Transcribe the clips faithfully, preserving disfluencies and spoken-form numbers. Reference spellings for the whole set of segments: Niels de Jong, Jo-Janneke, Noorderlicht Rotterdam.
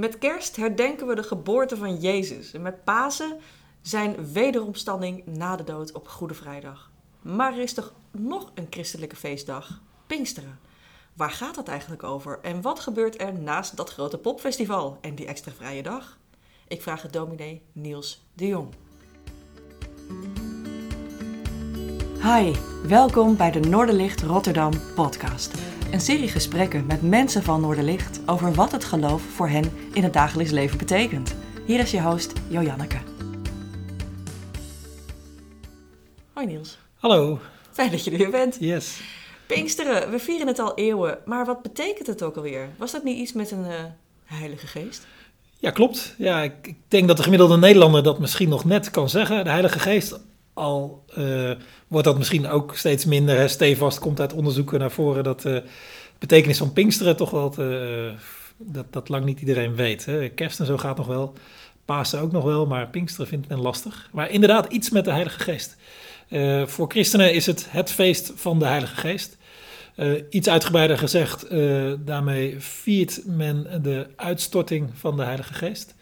Met kerst herdenken we de geboorte van Jezus. En met Pasen zijn wederopstanding na de dood op Goede Vrijdag. Maar er is toch nog een christelijke feestdag, Pinksteren. Waar gaat dat eigenlijk over? En wat gebeurt er naast dat grote popfestival en die extra vrije dag? Ik vraag het dominee Niels de Jong. Hi, welkom bij de Noorderlicht Rotterdam podcast. Een serie gesprekken met mensen van Noorderlicht over wat het geloof voor hen in het dagelijks leven betekent. Hier is je host Jo-Janneke. Hoi Niels. Hallo. Fijn dat je er weer bent. Yes. Pinksteren, we vieren het al eeuwen, maar wat betekent het ook alweer? Was dat niet iets met een uh, heilige geest? Ja, klopt. Ja, ik, ik denk dat de gemiddelde Nederlander dat misschien nog net kan zeggen. De heilige geest, al uh, wordt dat misschien ook steeds minder. Hè, stevast komt uit onderzoeken naar voren dat uh, de betekenis van Pinksteren toch wel te, uh, dat, dat lang niet iedereen weet. Hè. Kerst en zo gaat nog wel, Pasen ook nog wel, maar Pinksteren vindt men lastig. Maar inderdaad iets met de heilige geest. Uh, voor christenen is het het feest van de heilige geest. Uh, iets uitgebreider gezegd, uh, daarmee viert men de uitstorting van de Heilige Geest.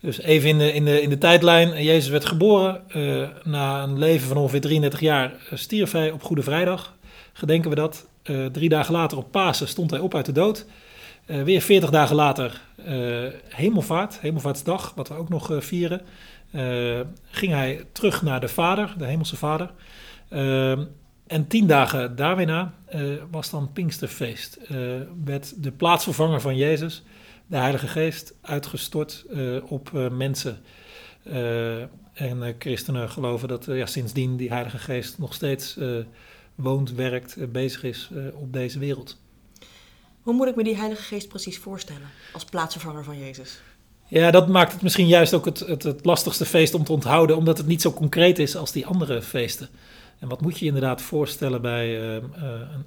Dus even in de, in de, in de tijdlijn, Jezus werd geboren. Uh, na een leven van ongeveer drieëndertig jaar stierf hij op Goede Vrijdag. Gedenken we dat. Uh, drie dagen later op Pasen stond hij op uit de dood. Uh, weer veertig dagen later uh, Hemelvaart, Hemelvaartsdag, wat we ook nog uh, vieren. Uh, ging hij terug naar de Vader, de Hemelse Vader. Uh, En tien dagen daarna uh, was dan Pinksterfeest. Uh, werd de plaatsvervanger van Jezus, de Heilige Geest, uitgestort uh, op uh, mensen. Uh, en uh, christenen geloven dat uh, ja, sindsdien die Heilige Geest nog steeds uh, woont, werkt, uh, bezig is uh, op deze wereld. Hoe moet ik me die Heilige Geest precies voorstellen als plaatsvervanger van Jezus? Ja, dat maakt het misschien juist ook het, het, het lastigste feest om te onthouden, omdat het niet zo concreet is als die andere feesten. En wat moet je inderdaad voorstellen bij uh, een,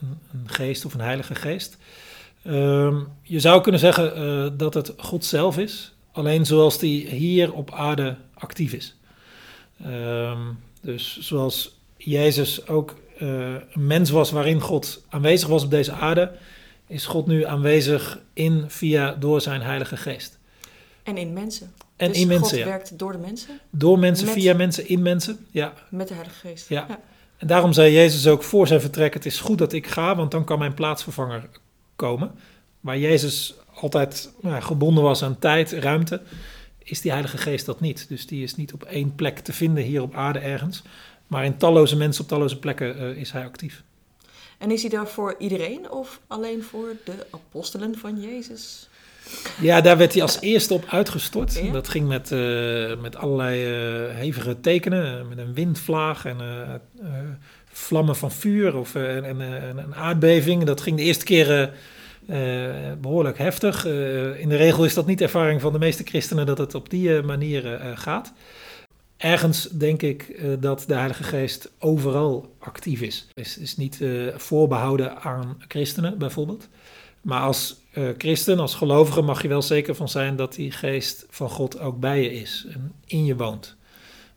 een, een geest of een heilige geest? Uh, je zou kunnen zeggen uh, dat het God zelf is, alleen zoals die hier op aarde actief is. Uh, dus zoals Jezus ook uh, een mens was waarin God aanwezig was op deze aarde, is God nu aanwezig in, via, door zijn heilige geest. En in mensen. En dus in God mensen, ja. werkt door de mensen? Door mensen, met, via mensen, in mensen, ja. Met de Heilige Geest. Ja. ja. En daarom zei Jezus ook voor zijn vertrek, het is goed dat ik ga, want dan kan mijn plaatsvervanger komen. Waar Jezus altijd nou, gebonden was aan tijd, ruimte, is die Heilige Geest dat niet. Dus die is niet op één plek te vinden hier op aarde ergens. Maar in talloze mensen op talloze plekken uh, is hij actief. En is hij daar voor iedereen of alleen voor de apostelen van Jezus? Ja, daar werd hij als eerste op uitgestort. Ja? Dat ging met, uh, met allerlei uh, hevige tekenen. Met een windvlaag en uh, uh, vlammen van vuur of uh, en, uh, een aardbeving. Dat ging de eerste keer uh, uh, behoorlijk heftig. Uh, in de regel is dat niet de ervaring van de meeste christenen dat het op die uh, manier uh, gaat. Ergens denk ik uh, dat de Heilige Geest overal actief is. Het is, is niet uh, voorbehouden aan christenen bijvoorbeeld. Maar als uh, christen, als gelovige mag je wel zeker van zijn dat die geest van God ook bij je is en in je woont.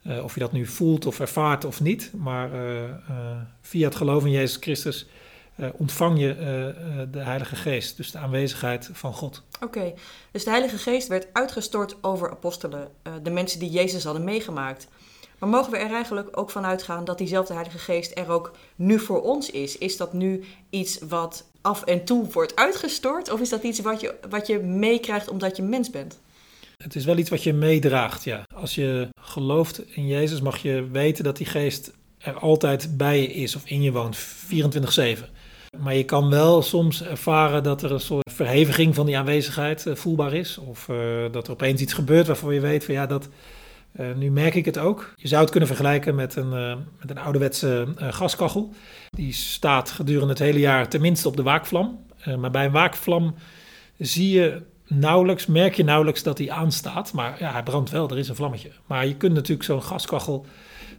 Uh, of je dat nu voelt of ervaart of niet, maar uh, uh, via het geloof in Jezus Christus uh, ontvang je uh, de Heilige Geest, dus de aanwezigheid van God. Oké, okay. Dus de Heilige Geest werd uitgestort over apostelen, uh, de mensen die Jezus hadden meegemaakt. Maar mogen we er eigenlijk ook van uitgaan dat diezelfde Heilige Geest er ook nu voor ons is? Is dat nu iets wat af en toe wordt uitgestort? Of is dat iets wat je, wat je meekrijgt omdat je mens bent? Het is wel iets wat je meedraagt, ja. Als je gelooft in Jezus mag je weten dat die geest er altijd bij je is of in je woont, vierentwintig zeven. Maar je kan wel soms ervaren dat er een soort verheviging van die aanwezigheid voelbaar is. Of uh, dat er opeens iets gebeurt waarvan je weet van ja, dat... Uh, nu merk ik het ook. Je zou het kunnen vergelijken met een, uh, met een ouderwetse uh, gaskachel. Die staat gedurende het hele jaar tenminste op de waakvlam. Uh, maar bij een waakvlam zie je nauwelijks, merk je nauwelijks dat hij aanstaat. Maar ja, hij brandt wel, er is een vlammetje. Maar je kunt natuurlijk zo'n gaskachel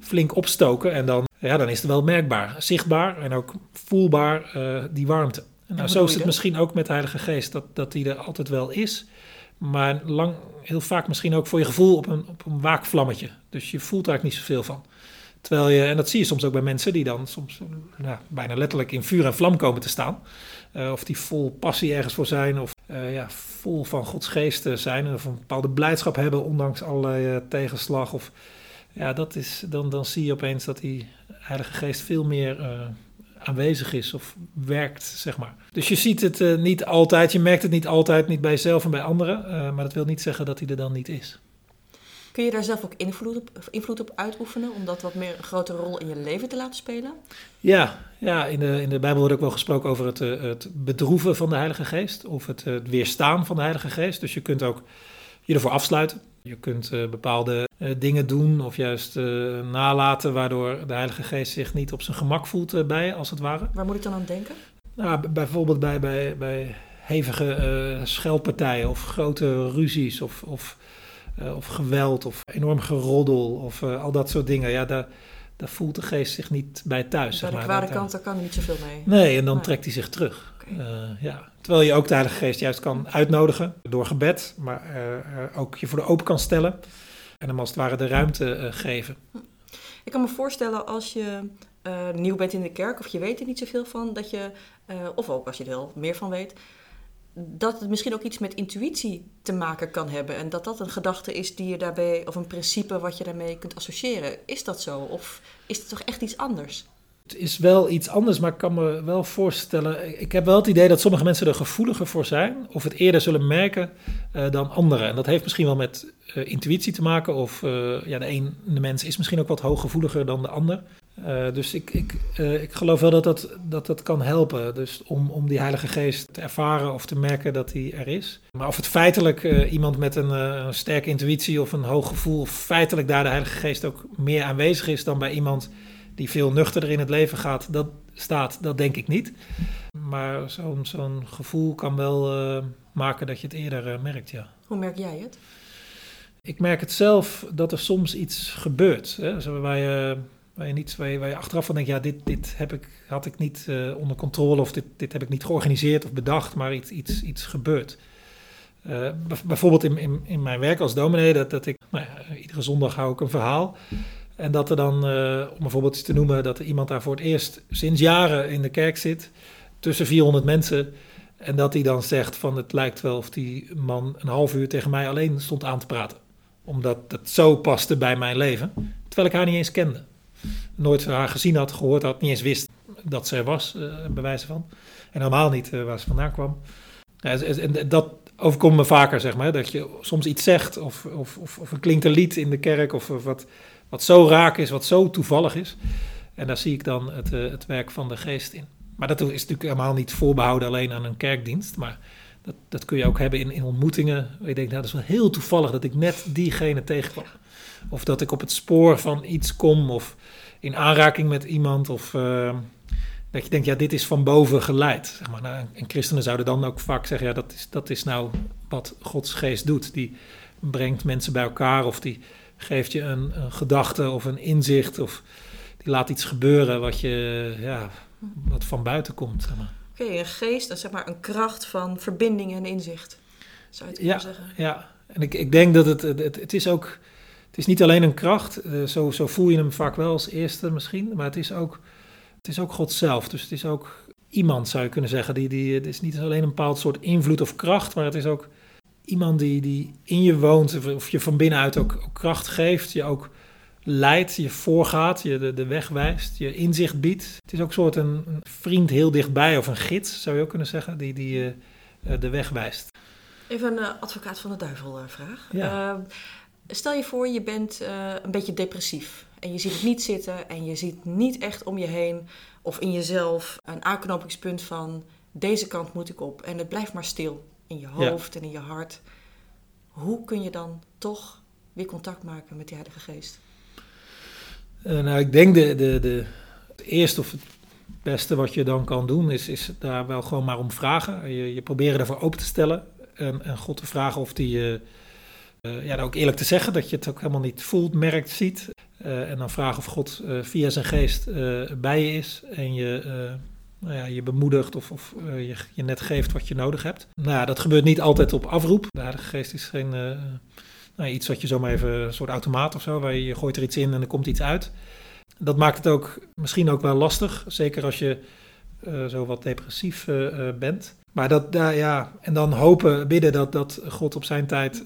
flink opstoken. En dan, ja, dan is het wel merkbaar, zichtbaar en ook voelbaar uh, die warmte. Nou, en zo is het misschien ook met de Heilige Geest, dat, dat die er altijd wel is. Maar lang, heel vaak misschien ook voor je gevoel op een, op een waakvlammetje. Dus je voelt daar niet zoveel van. Terwijl je, en dat zie je soms ook bij mensen die dan soms nou, bijna letterlijk in vuur en vlam komen te staan. Uh, of die vol passie ergens voor zijn. Of uh, ja, vol van Gods geest zijn of een bepaalde blijdschap hebben ondanks allerlei uh, tegenslag. Of, ja, dat is, dan, dan zie je opeens dat die Heilige Geest veel meer uh, aanwezig is of werkt, zeg maar. Dus je ziet het uh, niet altijd, je merkt het niet altijd, niet bij jezelf en bij anderen, uh, maar dat wil niet zeggen dat hij er dan niet is. Kun je daar zelf ook invloed op, invloed op uitoefenen om dat wat meer een grotere rol in je leven te laten spelen? Ja, ja in, de, in de Bijbel wordt ook wel gesproken over het, het bedroeven van de Heilige Geest of het, het weerstaan van de Heilige Geest. Dus je kunt ook je ervoor afsluiten. Je kunt uh, bepaalde uh, dingen doen of juist uh, nalaten waardoor de Heilige Geest zich niet op zijn gemak voelt uh, bij je, als het ware. Waar moet ik dan aan denken? Nou, b- bijvoorbeeld bij, bij, bij hevige uh, scheldpartijen of grote ruzies of... of Uh, of geweld, of enorm geroddel, of uh, al dat soort dingen. Ja, daar, daar voelt de geest zich niet bij thuis. Bij de kwade kant, daar, daar kan hij niet zoveel mee. Nee, en dan maar. Trekt hij zich terug. Okay. Uh, ja. Terwijl je ook de Heilige Geest juist kan uitnodigen door gebed, maar uh, ook je voor de open kan stellen en hem als het ware de ruimte uh, geven. Ik kan me voorstellen als je uh, nieuw bent in de kerk of je weet er niet zoveel van, dat je, uh, of ook als je er heel meer van weet, dat het misschien ook iets met intuïtie te maken kan hebben. En dat dat een gedachte is die je daarbij, of een principe wat je daarmee kunt associëren. Is dat zo? Of is het toch echt iets anders? Het is wel iets anders, maar ik kan me wel voorstellen. Ik heb wel het idee dat sommige mensen er gevoeliger voor zijn. Of het eerder zullen merken uh, dan anderen. En dat heeft misschien wel met uh, intuïtie te maken. Of uh, ja, de een de mens is misschien ook wat hooggevoeliger dan de ander. Uh, dus ik, ik, uh, ik geloof wel dat dat, dat dat kan helpen. Dus om, om die Heilige Geest te ervaren of te merken dat hij er is. Maar of het feitelijk uh, iemand met een, uh, een sterke intuïtie of een hoog gevoel, of feitelijk daar de Heilige Geest ook meer aanwezig is dan bij iemand die veel nuchterder in het leven gaat, dat staat, dat denk ik niet. Maar zo'n, zo'n gevoel kan wel uh, maken dat je het eerder uh, merkt, ja. Hoe merk jij het? Ik merk het zelf dat er soms iets gebeurt. Hè? Zo waar je... Uh, Waar je, niet, waar, je, waar je achteraf van denkt, ja, dit, dit heb ik, had ik niet uh, onder controle of dit, dit heb ik niet georganiseerd of bedacht, maar iets, iets, iets gebeurt. Uh, bijvoorbeeld in, in, in mijn werk als dominee, dat, dat ik, nou ja, iedere zondag hou ik een verhaal. En dat er dan, uh, om bijvoorbeeld iets te noemen, dat er iemand daar voor het eerst sinds jaren in de kerk zit, tussen vierhonderd mensen. En dat hij dan zegt van, het lijkt wel of die man een half uur tegen mij alleen stond aan te praten. Omdat het zo paste bij mijn leven, terwijl ik haar niet eens kende. Nooit haar gezien had, gehoord had, niet eens wist dat ze er was, uh, bij wijze van. En helemaal niet uh, waar ze vandaan kwam. Ja, en dat overkomt me vaker, zeg maar. Dat je soms iets zegt of, of, of er klinkt een lied in de kerk of, of wat, wat zo raak is, wat zo toevallig is. En daar zie ik dan het, uh, het werk van de Geest in. Maar dat is natuurlijk helemaal niet voorbehouden alleen aan een kerkdienst. Maar dat, dat kun je ook hebben in, in ontmoetingen. Waar je denkt, nou, dat is wel heel toevallig dat ik net diegene tegenkwam. Of dat ik op het spoor van iets kom of in aanraking met iemand. Of uh, dat je denkt, ja, dit is van boven geleid. Zeg maar. Nou, en christenen zouden dan ook vaak zeggen, ja, dat is, dat is nou wat Gods Geest doet. Die brengt mensen bij elkaar of die geeft je een, een gedachte of een inzicht. Of die laat iets gebeuren wat, je, ja, wat van buiten komt. Zeg maar. Oké, okay, een geest, dat is zeg maar een kracht van verbinding en inzicht. Zou je het kunnen zeggen? Ja, en ik, ik denk dat het, het, het is ook... Het is niet alleen een kracht, zo, zo voel je hem vaak wel als eerste misschien, maar het is ook, het is ook God zelf. Dus het is ook iemand, zou je kunnen zeggen. Die, die, het is niet alleen een bepaald soort invloed of kracht, maar het is ook iemand die, die in je woont of je van binnenuit ook, ook kracht geeft, je ook leidt, je voorgaat, je de, de weg wijst, je inzicht biedt. Het is ook een soort een, een vriend heel dichtbij of een gids, zou je ook kunnen zeggen, die, die uh, de weg wijst. Even een advocaat van de duivel uh, vraag. Ja. Uh, Stel je voor, je bent uh, een beetje depressief en je ziet het niet zitten en je ziet niet echt om je heen of in jezelf een aanknopingspunt van deze kant moet ik op. En het blijft maar stil in je hoofd, ja, en in je hart. Hoe kun je dan toch weer contact maken met die Heilige Geest? Uh, nou, ik denk de, de, de, het eerste of het beste wat je dan kan doen is, is daar wel gewoon maar om vragen. Je, je proberen ervoor open te stellen en, en God te vragen of die... Uh, Uh, ja, ook eerlijk te zeggen dat je het ook helemaal niet voelt, merkt, ziet. Uh, en dan vragen of God uh, via zijn geest uh, bij je is en je, uh, nou ja, je bemoedigt of, of uh, je, je net geeft wat je nodig hebt. Nou, dat gebeurt niet altijd op afroep. De Heilige Geest is geen uh, nou, iets wat je zomaar even, een soort automaat of zo, waar je, je gooit er iets in en er komt iets uit. Dat maakt het ook misschien ook wel lastig, zeker als je uh, zo wat depressief uh, uh, bent. Maar dat, daar, ja, en dan hopen, bidden dat, dat God op zijn tijd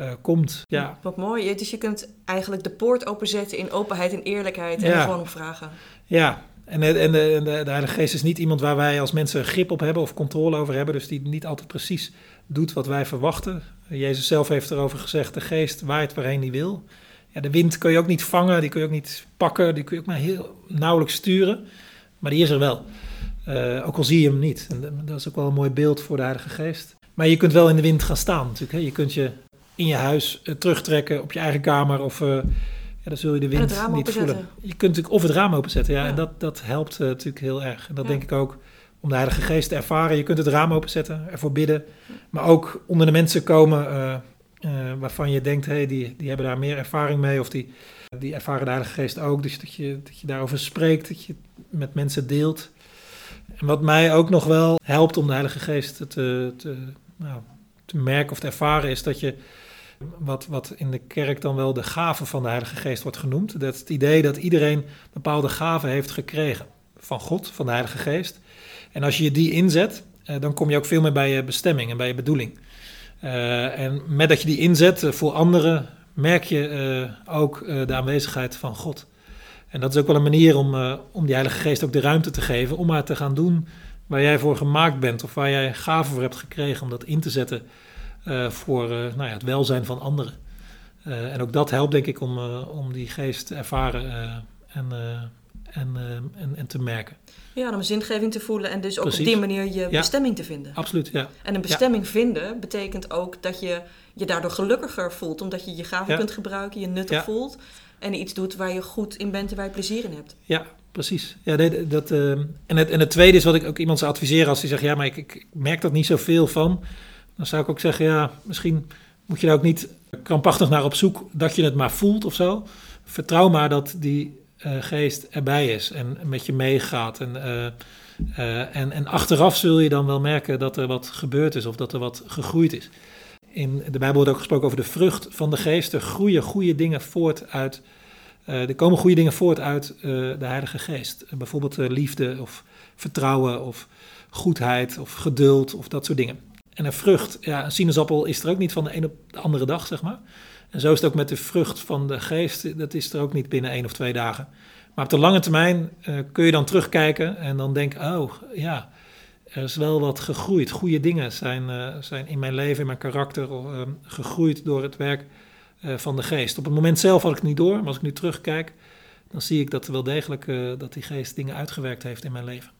uh, komt. Ja. Wat mooi. Dus je kunt eigenlijk de poort openzetten in openheid en eerlijkheid en ja. er gewoon om vragen. Ja, en, en, de, en de, de Heilige Geest is niet iemand waar wij als mensen grip op hebben of controle over hebben. Dus die niet altijd precies doet wat wij verwachten. Jezus zelf heeft erover gezegd, de Geest waait waarheen hij wil. Ja, de wind kun je ook niet vangen, die kun je ook niet pakken, die kun je ook maar heel nauwelijks sturen. Maar die is er wel. Uh, ook al zie je hem niet. En dat is ook wel een mooi beeld voor de Heilige Geest. Maar je kunt wel in de wind gaan staan natuurlijk. Hè? Je kunt je in je huis uh, terugtrekken op je eigen kamer. Of uh, ja, dan zul je de wind niet openzetten. Voelen. Je kunt natuurlijk of het raam openzetten. Ja, ja. En dat, dat helpt uh, natuurlijk heel erg. En dat ja. denk ik ook om de Heilige Geest te ervaren. Je kunt het raam openzetten, ervoor bidden. Maar ook onder de mensen komen uh, uh, waarvan je denkt... Hey, die, die hebben daar meer ervaring mee. Of die, die ervaren de Heilige Geest ook. Dus dat je, dat je daarover spreekt, dat je met mensen deelt. En wat mij ook nog wel helpt om de Heilige Geest te, te, nou, te merken of te ervaren... is dat je, wat, wat in de kerk dan wel de gave van de Heilige Geest wordt genoemd... dat het idee dat iedereen bepaalde gaven heeft gekregen van God, van de Heilige Geest. En als je die inzet, dan kom je ook veel meer bij je bestemming en bij je bedoeling. Uh, en met dat je die inzet voor anderen merk je uh, ook uh, de aanwezigheid van God... En dat is ook wel een manier om, uh, om die Heilige Geest ook de ruimte te geven... om maar te gaan doen waar jij voor gemaakt bent... of waar jij gaven voor hebt gekregen... om dat in te zetten uh, voor uh, nou ja, het welzijn van anderen. Uh, en ook dat helpt denk ik om, uh, om die Geest te ervaren uh, en, uh, en, uh, en, en te merken. Ja, om zingeving te voelen en dus ook Precies. op die manier je ja. bestemming te vinden. Absoluut, ja. En een bestemming ja. vinden betekent ook dat je je daardoor gelukkiger voelt... omdat je je gaven ja. kunt gebruiken, je nuttig ja. voelt... En iets doet waar je goed in bent en waar je plezier in hebt. Ja, precies. Ja, dat, dat, uh, en, het, en het tweede is wat ik ook iemand zou adviseren als die zegt... ja, maar ik, ik merk dat niet zoveel van. Dan zou ik ook zeggen, ja, misschien moet je daar ook niet krampachtig naar op zoek... dat je het maar voelt of zo. Vertrouw maar dat die uh, geest erbij is en met je meegaat. En, uh, uh, en, en achteraf zul je dan wel merken dat er wat gebeurd is of dat er wat gegroeid is. In de Bijbel wordt ook gesproken over de vrucht van de geest. Er groeien goede dingen voort uit. Uh, er komen goede dingen voort uit uh, de Heilige Geest. Uh, bijvoorbeeld uh, liefde of vertrouwen of goedheid of geduld of dat soort dingen. En een vrucht, ja, een sinaasappel is er ook niet van de een op de andere dag, zeg maar. En zo is het ook met de vrucht van de geest. Dat is er ook niet binnen één of twee dagen. Maar op de lange termijn uh, kun je dan terugkijken en dan denk oh ja... Er is wel wat gegroeid. Goede dingen zijn, uh, zijn in mijn leven, in mijn karakter uh, gegroeid door het werk uh, van de geest. Op het moment zelf had ik het niet door, maar als ik nu terugkijk, dan zie ik dat wel degelijk uh, dat die geest dingen uitgewerkt heeft in mijn leven.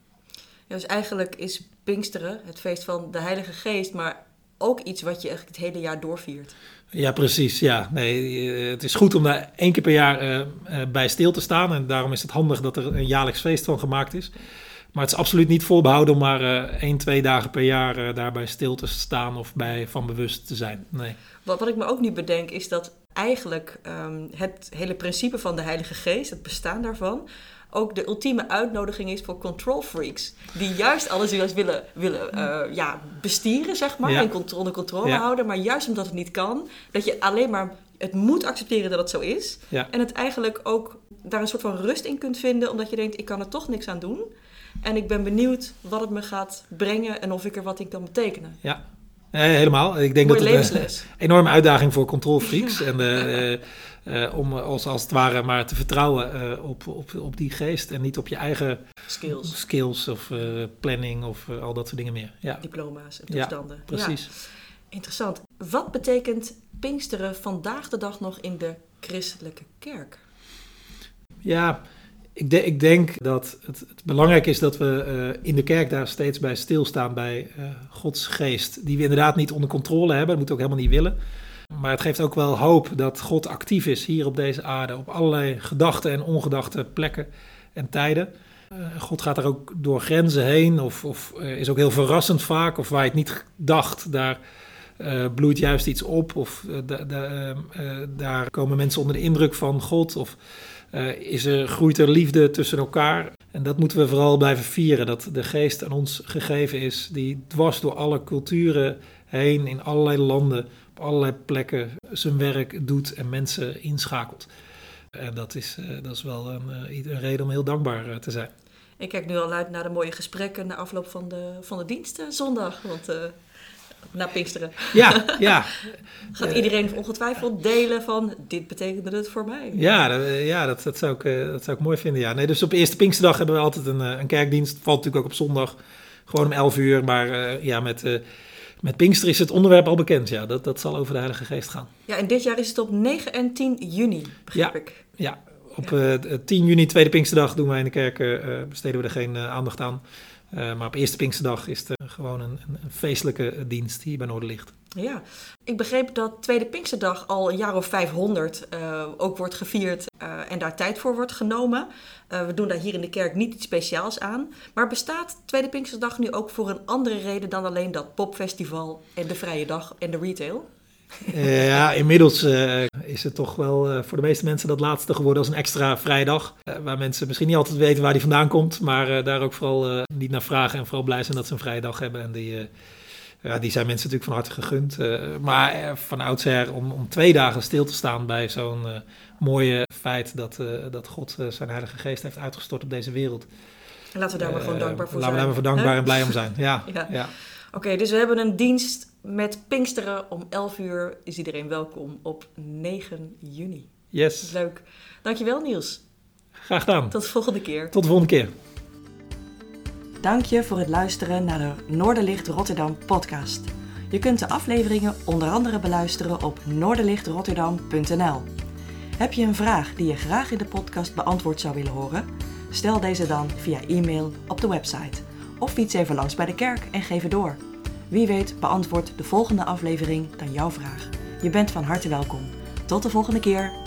Ja, dus eigenlijk is Pinksteren het feest van de Heilige Geest, maar ook iets wat je eigenlijk het hele jaar doorviert. Ja, precies. Ja. Nee, het is goed om daar één keer per jaar uh, uh, bij stil te staan en daarom is het handig dat er een jaarlijks feest van gemaakt is. Maar het is absoluut niet voorbehouden om maar uh, één, twee dagen per jaar uh, daarbij stil te staan of bij van bewust te zijn. Nee. Wat, wat ik me ook nu bedenk is dat eigenlijk um, het hele principe van de Heilige Geest, het bestaan daarvan, ook de ultieme uitnodiging is voor control freaks. Die juist alles juist willen, willen uh, ja, bestieren, zeg maar, ja. en onder controle ja. houden. Maar juist omdat het niet kan, dat je alleen maar het moet accepteren dat het zo is. Ja. En het eigenlijk ook daar een soort van rust in kunt vinden, omdat je denkt, ik kan er toch niks aan doen. En ik ben benieuwd wat het me gaat brengen en of ik er wat in kan betekenen. Ja, nee, helemaal. Ik denk Mooie dat het een enorme uitdaging voor controlfreaks. en uh, uh, uh, om als, als het ware maar te vertrouwen uh, op, op, op die geest en niet op je eigen skills, skills of uh, planning of uh, al dat soort dingen meer. Ja. Diploma's en toestanden. Ja, precies. Ja. Interessant. Wat betekent Pinksteren vandaag de dag nog in de christelijke kerk? Ja... Ik, de, ik denk dat het, het belangrijk is dat we uh, in de kerk daar steeds bij stilstaan bij uh, Gods geest. Die we inderdaad niet onder controle hebben, dat moeten we ook helemaal niet willen. Maar het geeft ook wel hoop dat God actief is hier op deze aarde. Op allerlei gedachten en ongedachte plekken en tijden. Uh, God gaat er ook door grenzen heen of, of uh, is ook heel verrassend vaak. Of waar je het niet dacht, daar uh, bloeit juist iets op. Of uh, da, da, uh, uh, daar komen mensen onder de indruk van God of... Uh, is er, groeit er liefde tussen elkaar. En dat moeten we vooral blijven vieren. Dat de geest aan ons gegeven is. Die dwars door alle culturen heen. In allerlei landen. Op allerlei plekken. Zijn werk doet en mensen inschakelt. En dat is, uh, dat is wel een, uh, een reden om heel dankbaar uh, te zijn. Ik kijk nu al uit naar de mooie gesprekken na afloop van de, van de dienst zondag. Want uh, na Pinksteren. Ja, ja. Gaat iedereen ongetwijfeld delen van dit betekende het voor mij. Ja, dat, ja, dat, dat, zou, ik, dat zou ik mooi vinden. Ja. Nee, dus op eerste Pinksterdag hebben we altijd een, een kerkdienst. Valt natuurlijk ook op zondag. Gewoon om elf uur. Maar uh, ja, met... Uh, Met Pinkster is het onderwerp al bekend, ja. Dat, dat zal over de Heilige Geest gaan. Ja, en dit jaar is het op negen en tien juni, begrijp ja, ik. Ja, op ja. Uh, tien juni, tweede Pinksterdag, doen wij in de kerk, uh, besteden we er geen uh, aandacht aan. Uh, maar op eerste Pinksterdag is het uh, gewoon een, een feestelijke uh, dienst hier bij Noorderlicht. Ja, ik begreep dat tweede Pinksterdag al een jaar of vijfhonderd uh, ook wordt gevierd uh, en daar tijd voor wordt genomen. Uh, we doen daar hier in de kerk niet iets speciaals aan. Maar bestaat tweede Pinksterdag nu ook voor een andere reden dan alleen dat popfestival en de vrije dag en de retail? Ja, inmiddels uh, is het toch wel uh, voor de meeste mensen dat laatste geworden als een extra vrijdag. Uh, waar mensen misschien niet altijd weten waar die vandaan komt, maar uh, daar ook vooral uh, niet naar vragen en vooral blij zijn dat ze een vrije dag hebben. En die, uh, ja, die zijn mensen natuurlijk van harte gegund. Uh, maar uh, van oudsher om, om twee dagen stil te staan bij zo'n uh, mooie feit dat, uh, dat God uh, zijn Heilige Geest heeft uitgestort op deze wereld. Laten we daar maar gewoon dankbaar voor uh, zijn. Laten we daar maar voor dankbaar huh? en blij om zijn. Ja, ja. ja. Oké, okay, dus we hebben een dienst met Pinksteren om elf uur. Is iedereen welkom op negen juni. Yes. Leuk. Dankjewel, Niels. Graag gedaan. Tot de volgende keer. Tot de volgende keer. Dank je voor het luisteren naar de Noorderlicht Rotterdam podcast. Je kunt de afleveringen onder andere beluisteren op noorderlichtrotterdam punt n l. Heb je een vraag die je graag in de podcast beantwoord zou willen horen? Stel deze dan via e-mail op de website. Of fiets even langs bij de kerk en geef het door. Wie weet beantwoordt de volgende aflevering dan jouw vraag. Je bent van harte welkom. Tot de volgende keer.